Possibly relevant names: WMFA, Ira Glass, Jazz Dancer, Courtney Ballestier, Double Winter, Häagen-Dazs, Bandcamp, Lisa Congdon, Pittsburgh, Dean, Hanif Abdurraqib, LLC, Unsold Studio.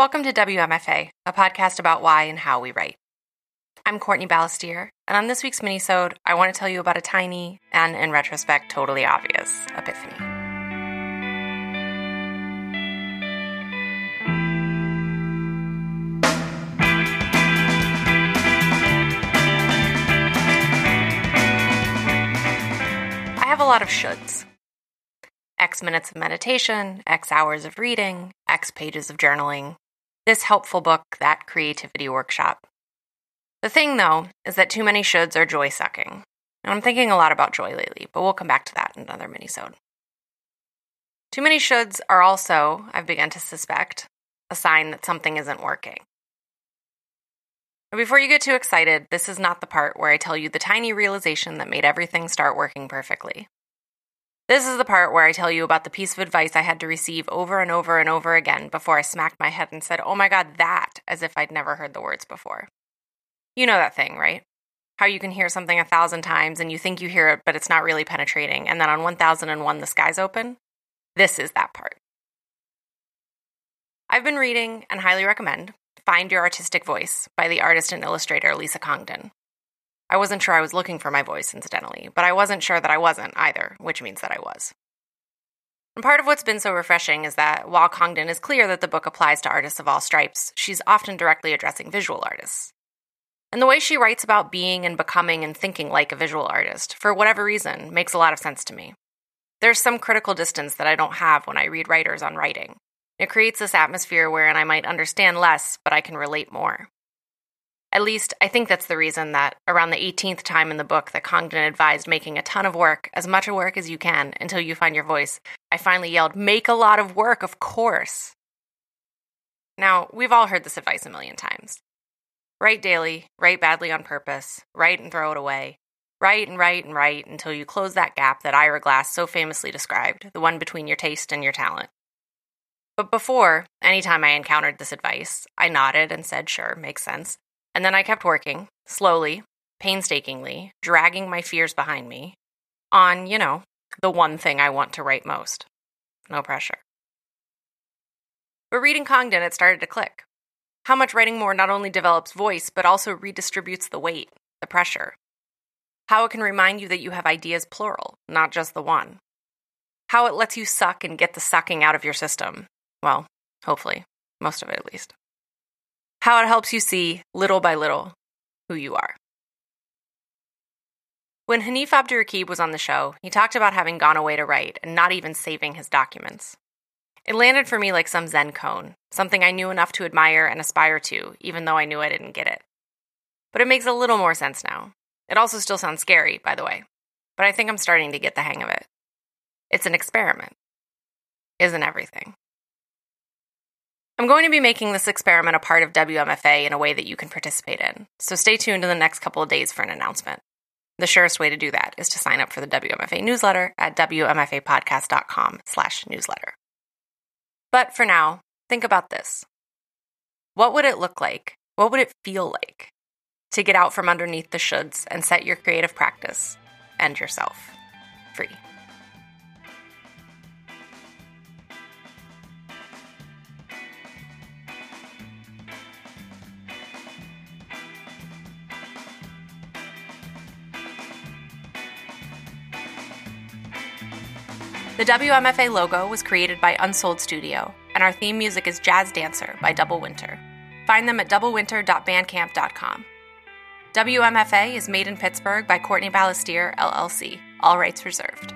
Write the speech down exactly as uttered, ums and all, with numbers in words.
Welcome to W M F A, a podcast about why and how we write. I'm Courtney Ballestier, and on this week's minisode, I want to tell you about a tiny and, in retrospect, totally obvious epiphany. I have a lot of shoulds. X minutes of meditation, X hours of reading, X pages of journaling. This helpful book, that creativity workshop. The thing, though, is that too many shoulds are joy-sucking. And I'm thinking a lot about joy lately, but we'll come back to that in another minisode. Too many shoulds are also, I've begun to suspect, a sign that something isn't working. But before you get too excited, this is not the part where I tell you the tiny realization that made everything start working perfectly. This is the part where I tell you about the piece of advice I had to receive over and over and over again before I smacked my head and said, oh my God, that, as if I'd never heard the words before. You know that thing, right? How you can hear something a thousand times and you think you hear it, but it's not really penetrating, and then on one thousand one, the sky's open? This is that part. I've been reading, and highly recommend, Find Your Artistic Voice by the artist and illustrator Lisa Congdon. I wasn't sure I was looking for my voice, incidentally, but I wasn't sure that I wasn't either, which means that I was. And part of what's been so refreshing is that while Congdon is clear that the book applies to artists of all stripes, she's often directly addressing visual artists. And the way she writes about being and becoming and thinking like a visual artist, for whatever reason, makes a lot of sense to me. There's some critical distance that I don't have when I read writers on writing. It creates this atmosphere wherein I might understand less, but I can relate more. At least, I think that's the reason that, around the eighteenth time in the book that Congdon advised making a ton of work, as much work as you can, until you find your voice, I finally yelled, make a lot of work, of course! Now, we've all heard this advice a million times. Write daily, write badly on purpose, write and throw it away, write and write and write until you close that gap that Ira Glass so famously described, the one between your taste and your talent. But before, any time I encountered this advice, I nodded and said, sure, makes sense. And then I kept working, slowly, painstakingly, dragging my fears behind me, on, you know, the one thing I want to write most. No pressure. But reading Congdon, it started to click. How much writing more not only develops voice, but also redistributes the weight, the pressure. How it can remind you that you have ideas plural, not just the one. How it lets you suck and get the sucking out of your system. Well, hopefully. Most of it, at least. How it helps you see, little by little, who you are. When Hanif Abdurraqib was on the show, he talked about having gone away to write and not even saving his documents. It landed for me like some Zen cone, something I knew enough to admire and aspire to, even though I knew I didn't get it. But it makes a little more sense now. It also still sounds scary, by the way, but I think I'm starting to get the hang of it. It's an experiment, isn't everything? I'm going to be making this experiment a part of W M F A in a way that you can participate in, so stay tuned in the next couple of days for an announcement. The surest way to do that is to sign up for the W M F A newsletter at w m f a podcast dot com slash newsletter. But for now, think about this. What would it look like, what would it feel like, to get out from underneath the shoulds and set your creative practice and yourself free? The W M F A logo was created by Unsold Studio, and our theme music is Jazz Dancer by Double Winter. Find them at double winter dot bandcamp dot com. W M F A is made in Pittsburgh by Courtney Ballestier, L L C. All rights reserved.